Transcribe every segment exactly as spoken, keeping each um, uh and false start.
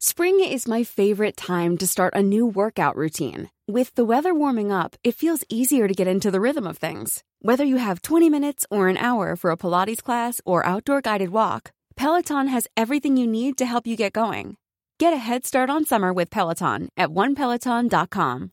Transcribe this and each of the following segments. Spring is my favorite time to start a new workout routine. With the weather warming up, it feels easier to get into the rhythm of things. Whether you have twenty minutes or an hour for a Pilates class or outdoor guided walk, Peloton has everything you need to help you get going. Get a head start on summer with Peloton at one peloton dot com.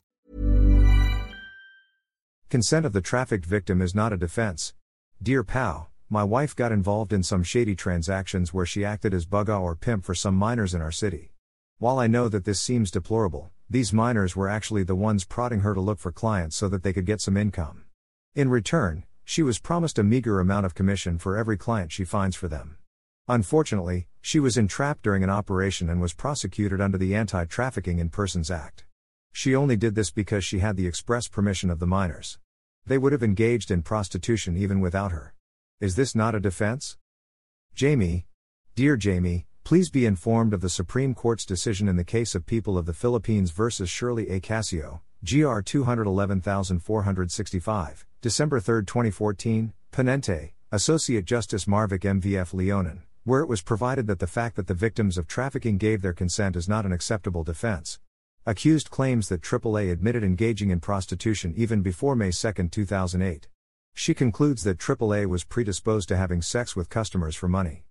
Consent of the trafficked victim is not a defense. Dear P A O, my wife got involved in some shady transactions where she acted as bugaw or pimp for some minors in our city. While I know that this seems deplorable, these minors were actually the ones prodding her to look for clients so that they could get some income. In return, she was promised a meager amount of commission for every client she finds for them. Unfortunately, she was entrapped during an operation and was prosecuted under the Anti-Trafficking in Persons Act. She only did this because she had the express permission of the minors. They would have engaged in prostitution even without her. Is this not a defense? Jamie. Dear Jamie, please be informed of the Supreme Court's decision in the case of People of the Philippines versus Shirley A. Casio, G R two one one four six five, December third, twenty fourteen, Ponente, Associate Justice Marvic M V F Leonen, where it was provided that the fact that the victims of trafficking gave their consent is not an acceptable defense. Accused claims that triple A admitted engaging in prostitution even before May second, two thousand eight. She concludes that triple A was predisposed to having sex with customers for money.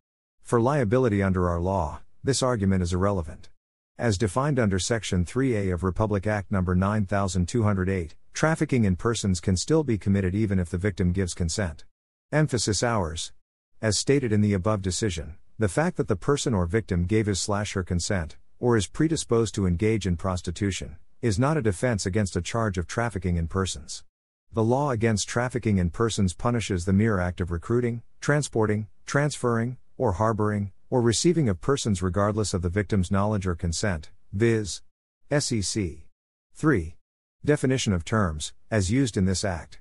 For liability under our law, this argument is irrelevant. As defined under Section three A of Republic Act number nine two oh eight, trafficking in persons can still be committed even if the victim gives consent. Emphasis ours. As stated in the above decision, the fact that the person or victim gave his slash her consent, or is predisposed to engage in prostitution, is not a defense against a charge of trafficking in persons. The law against trafficking in persons punishes the mere act of recruiting, transporting, transferring, or harboring, or receiving of persons regardless of the victim's knowledge or consent, viz. S E C. three. Definition of terms, as used in this Act.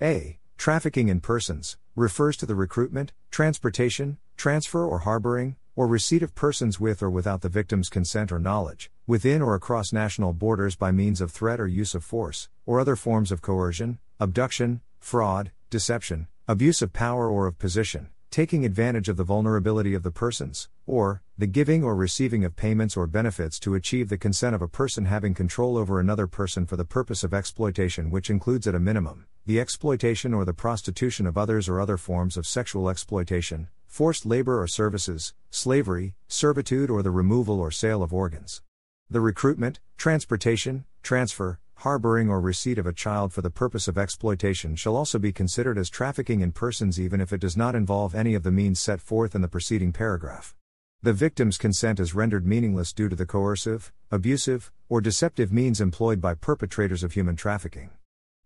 A. Trafficking in persons, refers to the recruitment, transportation, transfer or harboring, or receipt of persons with or without the victim's consent or knowledge, within or across national borders by means of threat or use of force, or other forms of coercion, abduction, fraud, deception, abuse of power or of position, taking advantage of the vulnerability of the persons, or the giving or receiving of payments or benefits to achieve the consent of a person having control over another person for the purpose of exploitation, which includes at a minimum the exploitation or the prostitution of others or other forms of sexual exploitation, forced labor or services, slavery, servitude or the removal or sale of organs. The recruitment, transportation, transfer, harboring or receipt of a child for the purpose of exploitation shall also be considered as trafficking in persons even if it does not involve any of the means set forth in the preceding paragraph. The victim's consent is rendered meaningless due to the coercive, abusive, or deceptive means employed by perpetrators of human trafficking.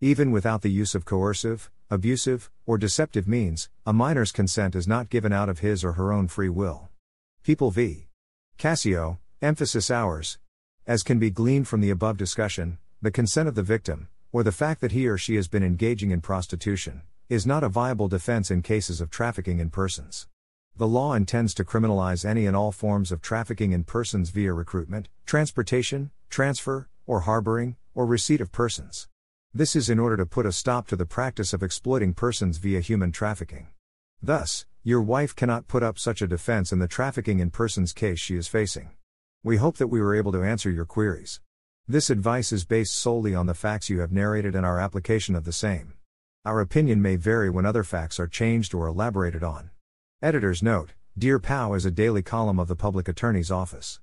Even without the use of coercive, abusive, or deceptive means, a minor's consent is not given out of his or her own free will. People v. Casio, emphasis ours. As can be gleaned from the above discussion, the consent of the victim, or the fact that he or she has been engaging in prostitution, is not a viable defense in cases of trafficking in persons. The law intends to criminalize any and all forms of trafficking in persons via recruitment, transportation, transfer, or harboring, or receipt of persons. This is in order to put a stop to the practice of exploiting persons via human trafficking. Thus, your wife cannot put up such a defense in the trafficking in persons case she is facing. We hope that we were able to answer your queries. This advice is based solely on the facts you have narrated and our application of the same. Our opinion may vary when other facts are changed or elaborated on. Editor's note: Dear P A O is a daily column of the Public Attorney's Office.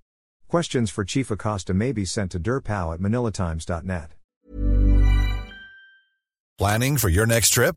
Questions for Chief Acosta may be sent to dear pao at manilatimes dot net. Planning for your next trip?